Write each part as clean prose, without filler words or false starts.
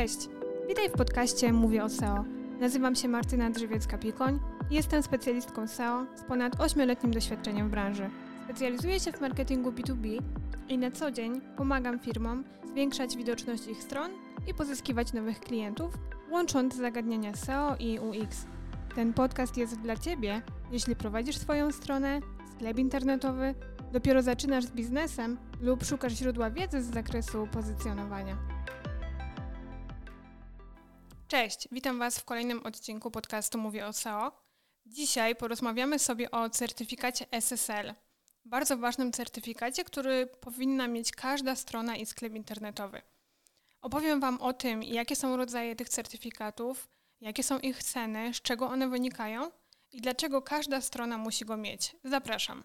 Cześć! Witaj w podcaście Mówię o SEO. Nazywam się Martyna Drzewiecka Pikoń i jestem specjalistką SEO z ponad 8-letnim doświadczeniem w branży. Specjalizuję się w marketingu B2B i na co dzień pomagam firmom zwiększać widoczność ich stron i pozyskiwać nowych klientów, łącząc zagadnienia SEO i UX. Ten podcast jest dla Ciebie, jeśli prowadzisz swoją stronę, sklep internetowy, dopiero zaczynasz z biznesem lub szukasz źródła wiedzy z zakresu pozycjonowania. Cześć, witam Was w kolejnym odcinku podcastu Mówię o SEO. Dzisiaj porozmawiamy sobie o certyfikacie SSL. Bardzo ważnym certyfikacie, który powinna mieć każda strona i sklep internetowy. Opowiem Wam o tym, jakie są rodzaje tych certyfikatów, jakie są ich ceny, z czego one wynikają i dlaczego każda strona musi go mieć. Zapraszam.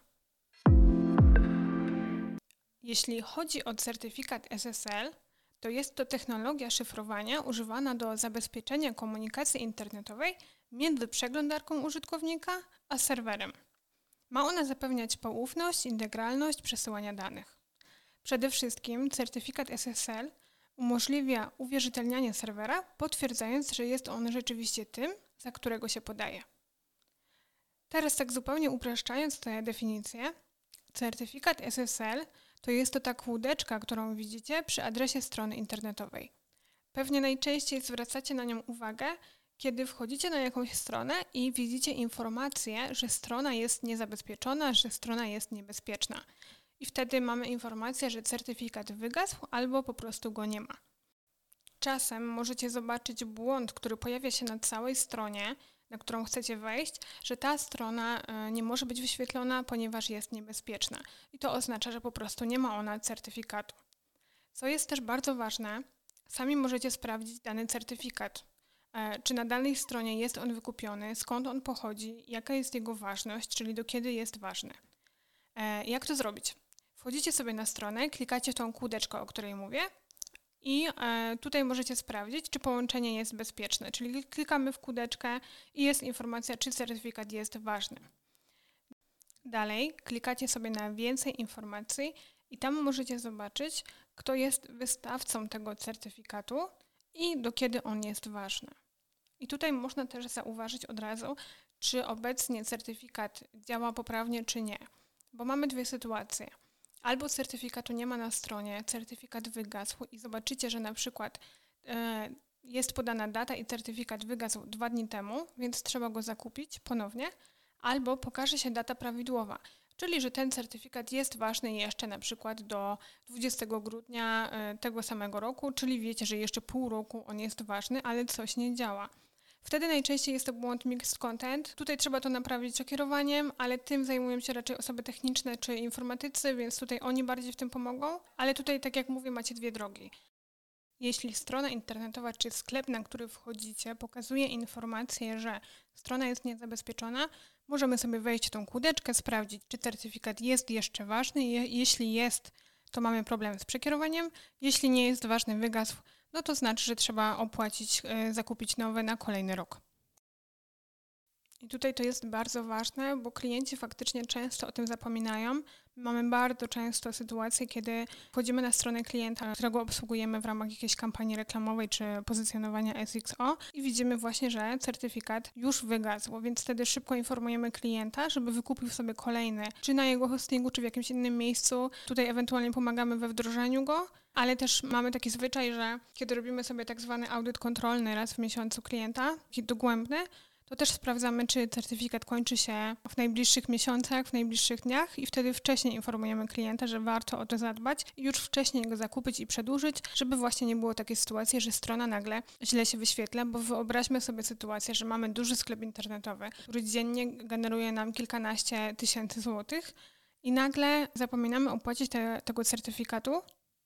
Jeśli chodzi o certyfikat SSL, to jest to technologia szyfrowania używana do zabezpieczenia komunikacji internetowej między przeglądarką użytkownika a serwerem. Ma ona zapewniać poufność, integralność przesyłania danych. Przede wszystkim certyfikat SSL umożliwia uwierzytelnianie serwera, potwierdzając, że jest on rzeczywiście tym, za którego się podaje. Teraz tak zupełnie upraszczając tę definicję, certyfikat SSL to jest to ta kółdeczka, którą widzicie przy adresie strony internetowej. Pewnie najczęściej zwracacie na nią uwagę, kiedy wchodzicie na jakąś stronę i widzicie informację, że strona jest niezabezpieczona, że strona jest niebezpieczna. I wtedy mamy informację, że certyfikat wygasł albo po prostu go nie ma. Czasem możecie zobaczyć błąd, który pojawia się na całej stronie, na którą chcecie wejść, że ta strona nie może być wyświetlona, ponieważ jest niebezpieczna. I to oznacza, że po prostu nie ma ona certyfikatu. Co jest też bardzo ważne, sami możecie sprawdzić dany certyfikat. Czy na danej stronie jest on wykupiony, skąd on pochodzi, jaka jest jego ważność, czyli do kiedy jest ważny. Jak to zrobić? Wchodzicie sobie na stronę, klikacie tą kółdeczkę, o której mówię i tutaj możecie sprawdzić, czy połączenie jest bezpieczne, czyli klikamy w kółdeczkę i jest informacja, czy certyfikat jest ważny. Dalej klikacie sobie na więcej informacji i tam możecie zobaczyć, kto jest wystawcą tego certyfikatu i do kiedy on jest ważny. I tutaj można też zauważyć od razu, czy obecnie certyfikat działa poprawnie, czy nie. Bo mamy dwie sytuacje. Albo certyfikatu nie ma na stronie, certyfikat wygasł i zobaczycie, że na przykład jest podana data i certyfikat wygasł 2 dni temu, więc trzeba go zakupić ponownie, albo pokaże się data prawidłowa, czyli że ten certyfikat jest ważny jeszcze na przykład do 20 grudnia tego samego roku, czyli wiecie, że jeszcze pół roku on jest ważny, ale coś nie działa. Wtedy najczęściej jest to błąd mixed content. Tutaj trzeba to naprawić okierowaniem, ale tym zajmują się raczej osoby techniczne czy informatycy, więc tutaj oni bardziej w tym pomogą. Ale tutaj, tak jak mówię, macie dwie drogi. Jeśli strona internetowa czy sklep, na który wchodzicie, pokazuje informację, że strona jest niezabezpieczona, możemy sobie wejść tą kółdeczkę, sprawdzić, czy certyfikat jest jeszcze ważny. Jeśli jest, to mamy problem z przekierowaniem. Jeśli nie jest ważny, wygasł, no to znaczy, że trzeba opłacić, zakupić nowe na kolejny rok. I tutaj to jest bardzo ważne, bo klienci faktycznie często o tym zapominają. Mamy bardzo często sytuacje, kiedy wchodzimy na stronę klienta, którego obsługujemy w ramach jakiejś kampanii reklamowej czy pozycjonowania SXO i widzimy właśnie, że certyfikat już wygasł, więc wtedy szybko informujemy klienta, żeby wykupił sobie kolejny, czy na jego hostingu, czy w jakimś innym miejscu. Tutaj ewentualnie pomagamy we wdrożeniu go, ale też mamy taki zwyczaj, że kiedy robimy sobie tak zwany audyt kontrolny raz w miesiącu klienta, taki dogłębny, to też sprawdzamy, czy certyfikat kończy się w najbliższych miesiącach, w najbliższych dniach i wtedy wcześniej informujemy klienta, że warto o to zadbać i już wcześniej go zakupić i przedłużyć, żeby właśnie nie było takiej sytuacji, że strona nagle źle się wyświetla, bo wyobraźmy sobie sytuację, że mamy duży sklep internetowy, który dziennie generuje nam kilkanaście tysięcy złotych i nagle zapominamy opłacić tego certyfikatu.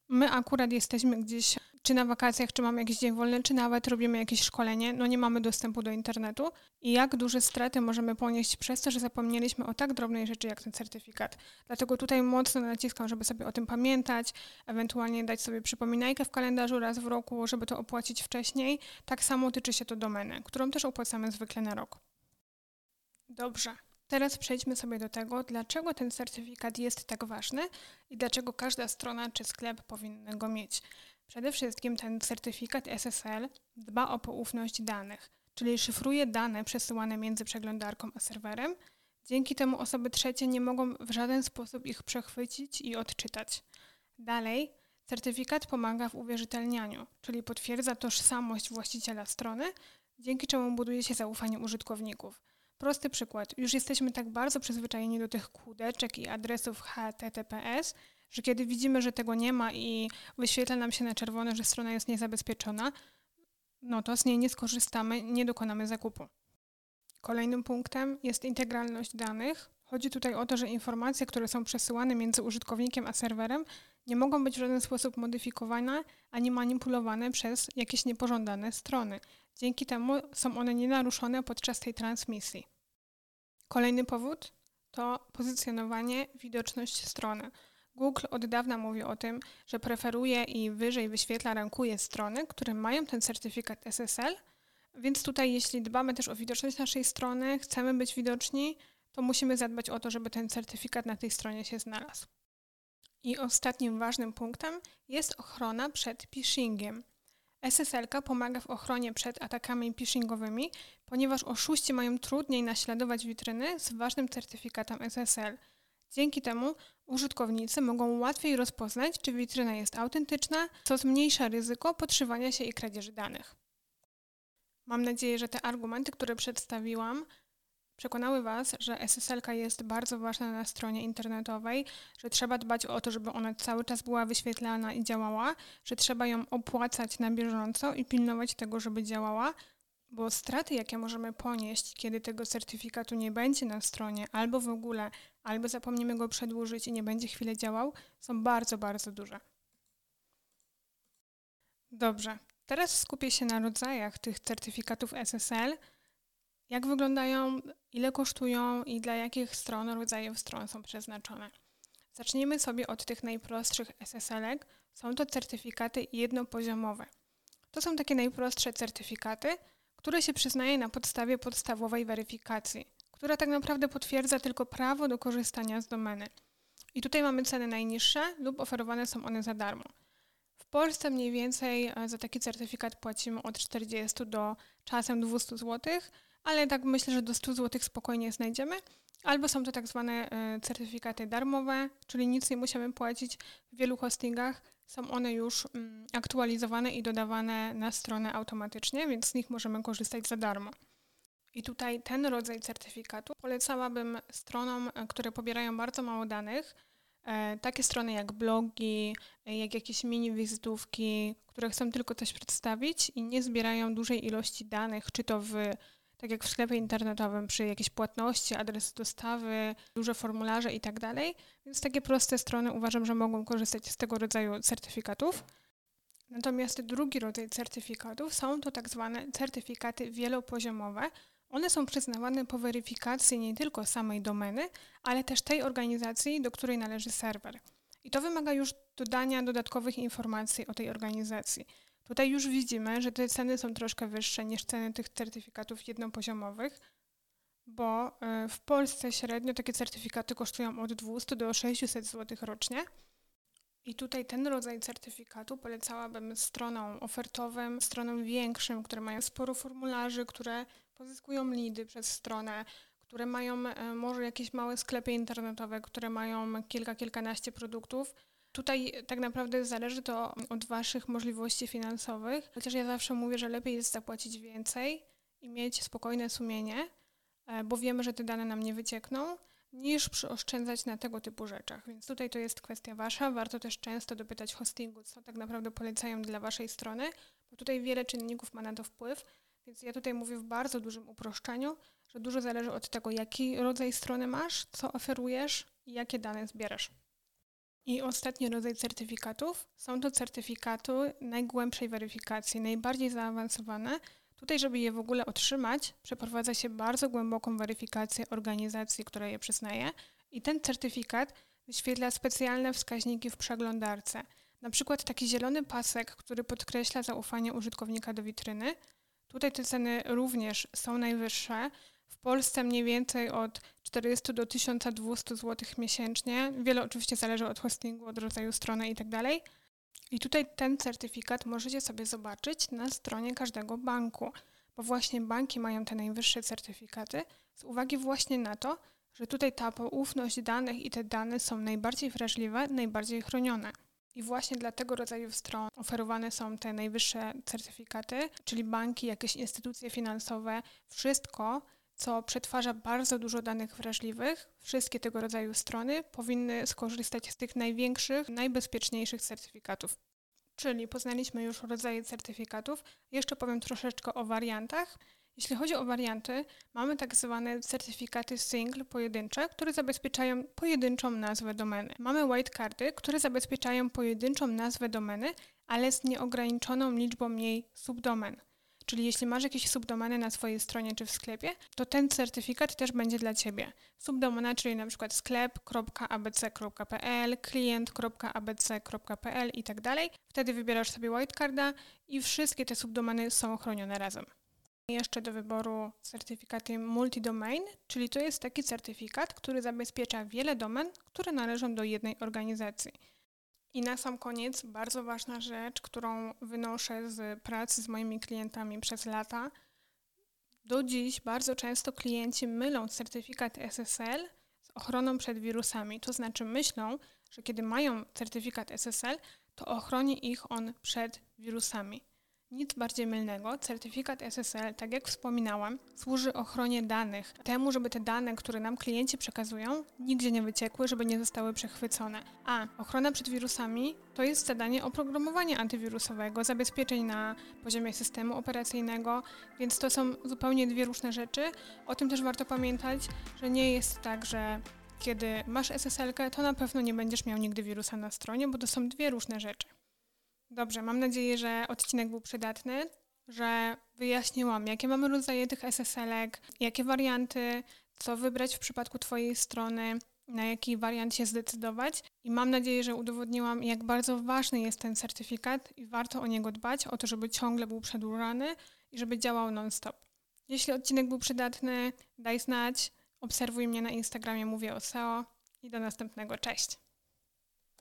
My akurat jesteśmy gdzieś czy na wakacjach, czy mamy jakiś dzień wolny, czy nawet robimy jakieś szkolenie, no nie mamy dostępu do internetu i jak duże straty możemy ponieść przez to, że zapomnieliśmy o tak drobnej rzeczy jak ten certyfikat. Dlatego tutaj mocno naciskam, żeby sobie o tym pamiętać, ewentualnie dać sobie przypominajkę w kalendarzu raz w roku, żeby to opłacić wcześniej. Tak samo tyczy się to domeny, którą też opłacamy zwykle na rok. Dobrze. Teraz przejdźmy sobie do tego, dlaczego ten certyfikat jest tak ważny i dlaczego każda strona czy sklep powinny go mieć. Przede wszystkim ten certyfikat SSL dba o poufność danych, czyli szyfruje dane przesyłane między przeglądarką a serwerem. Dzięki temu osoby trzecie nie mogą w żaden sposób ich przechwycić i odczytać. Dalej, certyfikat pomaga w uwierzytelnianiu, czyli potwierdza tożsamość właściciela strony, dzięki czemu buduje się zaufanie użytkowników. Prosty przykład. Już jesteśmy tak bardzo przyzwyczajeni do tych kółeczek i adresów HTTPS, że kiedy widzimy, że tego nie ma i wyświetla nam się na czerwono, że strona jest niezabezpieczona, no to z niej nie skorzystamy, nie dokonamy zakupu. Kolejnym punktem jest integralność danych. Chodzi tutaj o to, że informacje, które są przesyłane między użytkownikiem a serwerem, nie mogą być w żaden sposób modyfikowane ani manipulowane przez jakieś niepożądane strony. Dzięki temu są one nienaruszone podczas tej transmisji. Kolejny powód to pozycjonowanie, widoczność strony. Google od dawna mówi o tym, że preferuje i wyżej wyświetla, rankuje strony, które mają ten certyfikat SSL, więc tutaj jeśli dbamy też o widoczność naszej strony, chcemy być widoczni, to musimy zadbać o to, żeby ten certyfikat na tej stronie się znalazł. I ostatnim ważnym punktem jest ochrona przed phishingiem. SSL-ka pomaga w ochronie przed atakami phishingowymi, ponieważ oszuści mają trudniej naśladować witryny z ważnym certyfikatem SSL. Dzięki temu użytkownicy mogą łatwiej rozpoznać, czy witryna jest autentyczna, co zmniejsza ryzyko podszywania się i kradzieży danych. Mam nadzieję, że te argumenty, które przedstawiłam, przekonały Was, że SSL-ka jest bardzo ważna na stronie internetowej, że trzeba dbać o to, żeby ona cały czas była wyświetlana i działała, że trzeba ją opłacać na bieżąco i pilnować tego, żeby działała, bo straty, jakie możemy ponieść, kiedy tego certyfikatu nie będzie na stronie albo w ogóle, albo zapomnimy go przedłużyć i nie będzie chwilę działał, są bardzo, bardzo duże. Dobrze, teraz skupię się na rodzajach tych certyfikatów SSL, jak wyglądają, ile kosztują i dla jakich stron rodzajów stron są przeznaczone. Zacznijmy sobie od tych najprostszych SSL-ek. Są to certyfikaty jednopoziomowe. To są takie najprostsze certyfikaty, które się przyznaje na podstawie podstawowej weryfikacji, która tak naprawdę potwierdza tylko prawo do korzystania z domeny. I tutaj mamy ceny najniższe lub oferowane są one za darmo. W Polsce mniej więcej za taki certyfikat płacimy od 40 do czasem 200 zł, ale tak myślę, że do 100 zł spokojnie znajdziemy. Albo są to tak zwane certyfikaty darmowe, czyli nic nie musimy płacić. W wielu hostingach są one już aktualizowane i dodawane na stronę automatycznie, więc z nich możemy korzystać za darmo. I tutaj ten rodzaj certyfikatu polecałabym stronom, które pobierają bardzo mało danych. Takie strony jak blogi, jak jakieś mini wizytówki, które chcą tylko coś przedstawić i nie zbierają dużej ilości danych, czy to tak jak w sklepie internetowym, przy jakiejś płatności, adres dostawy, duże formularze i tak dalej. Więc takie proste strony uważam, że mogą korzystać z tego rodzaju certyfikatów. Natomiast drugi rodzaj certyfikatów są to tak zwane certyfikaty wielopoziomowe. One są przyznawane po weryfikacji nie tylko samej domeny, ale też tej organizacji, do której należy serwer. I to wymaga już dodania dodatkowych informacji o tej organizacji. Tutaj już widzimy, że te ceny są troszkę wyższe niż ceny tych certyfikatów jednopoziomowych, bo w Polsce średnio takie certyfikaty kosztują od 200 do 600 zł rocznie. I tutaj ten rodzaj certyfikatu polecałabym stronom ofertowym, stronom większym, które mają sporo formularzy, które pozyskują leady przez stronę, które mają może jakieś małe sklepy internetowe, które mają kilkanaście produktów. Tutaj tak naprawdę zależy to od Waszych możliwości finansowych, chociaż ja zawsze mówię, że lepiej jest zapłacić więcej i mieć spokojne sumienie, bo wiemy, że te dane nam nie wyciekną, niż przyoszczędzać na tego typu rzeczach. Więc tutaj to jest kwestia Wasza. Warto też często dopytać hostingu, co tak naprawdę polecają dla Waszej strony, bo tutaj wiele czynników ma na to wpływ, więc ja tutaj mówię w bardzo dużym uproszczeniu, że dużo zależy od tego, jaki rodzaj strony masz, co oferujesz i jakie dane zbierasz. I ostatni rodzaj certyfikatów są to certyfikaty najgłębszej weryfikacji, najbardziej zaawansowane. Tutaj, żeby je w ogóle otrzymać, przeprowadza się bardzo głęboką weryfikację organizacji, która je przyznaje. I ten certyfikat wyświetla specjalne wskaźniki w przeglądarce. Na przykład taki zielony pasek, który podkreśla zaufanie użytkownika do witryny. Tutaj te ceny również są najwyższe. W Polsce mniej więcej od 40 do 1200 zł miesięcznie. Wiele oczywiście zależy od hostingu, od rodzaju strony itd. I tutaj ten certyfikat możecie sobie zobaczyć na stronie każdego banku, bo właśnie banki mają te najwyższe certyfikaty z uwagi właśnie na to, że tutaj ta poufność danych i te dane są najbardziej wrażliwe, najbardziej chronione. I właśnie dla tego rodzaju stron oferowane są te najwyższe certyfikaty, czyli banki, jakieś instytucje finansowe, wszystko, co przetwarza bardzo dużo danych wrażliwych, wszystkie tego rodzaju strony powinny skorzystać z tych największych, najbezpieczniejszych certyfikatów. Czyli poznaliśmy już rodzaje certyfikatów. Jeszcze powiem troszeczkę o wariantach. Jeśli chodzi o warianty, mamy tak zwane certyfikaty single, pojedyncze, które zabezpieczają pojedynczą nazwę domeny. Mamy whitecardy, które zabezpieczają pojedynczą nazwę domeny, ale z nieograniczoną liczbą jej subdomen. Czyli jeśli masz jakieś subdomeny na swojej stronie czy w sklepie, to ten certyfikat też będzie dla Ciebie. Subdomena, czyli na przykład sklep.abc.pl, klient.abc.pl i tak dalej. Wtedy wybierasz sobie whitecarda i wszystkie te subdomeny są chronione razem. Jeszcze do wyboru certyfikaty multidomain, czyli to jest taki certyfikat, który zabezpiecza wiele domen, które należą do jednej organizacji. I na sam koniec bardzo ważna rzecz, którą wynoszę z pracy z moimi klientami przez lata. Do dziś bardzo często klienci mylą certyfikat SSL z ochroną przed wirusami. To znaczy myślą, że kiedy mają certyfikat SSL, to ochroni ich on przed wirusami. Nic bardziej mylnego, certyfikat SSL, tak jak wspominałam, służy ochronie danych. Temu, żeby te dane, które nam klienci przekazują, nigdzie nie wyciekły, żeby nie zostały przechwycone. A ochrona przed wirusami to jest zadanie oprogramowania antywirusowego, zabezpieczeń na poziomie systemu operacyjnego, więc to są zupełnie dwie różne rzeczy. O tym też warto pamiętać, że nie jest tak, że kiedy masz SSL-kę, to na pewno nie będziesz miał nigdy wirusa na stronie, bo to są dwie różne rzeczy. Dobrze, mam nadzieję, że odcinek był przydatny, że wyjaśniłam, jakie mamy rodzaje tych SSL-ek, jakie warianty, co wybrać w przypadku Twojej strony, na jaki wariant się zdecydować. I mam nadzieję, że udowodniłam, jak bardzo ważny jest ten certyfikat i warto o niego dbać, o to, żeby ciągle był przedłużany i żeby działał non-stop. Jeśli odcinek był przydatny, daj znać, obserwuj mnie na Instagramie Mówię o SEO i do następnego, cześć!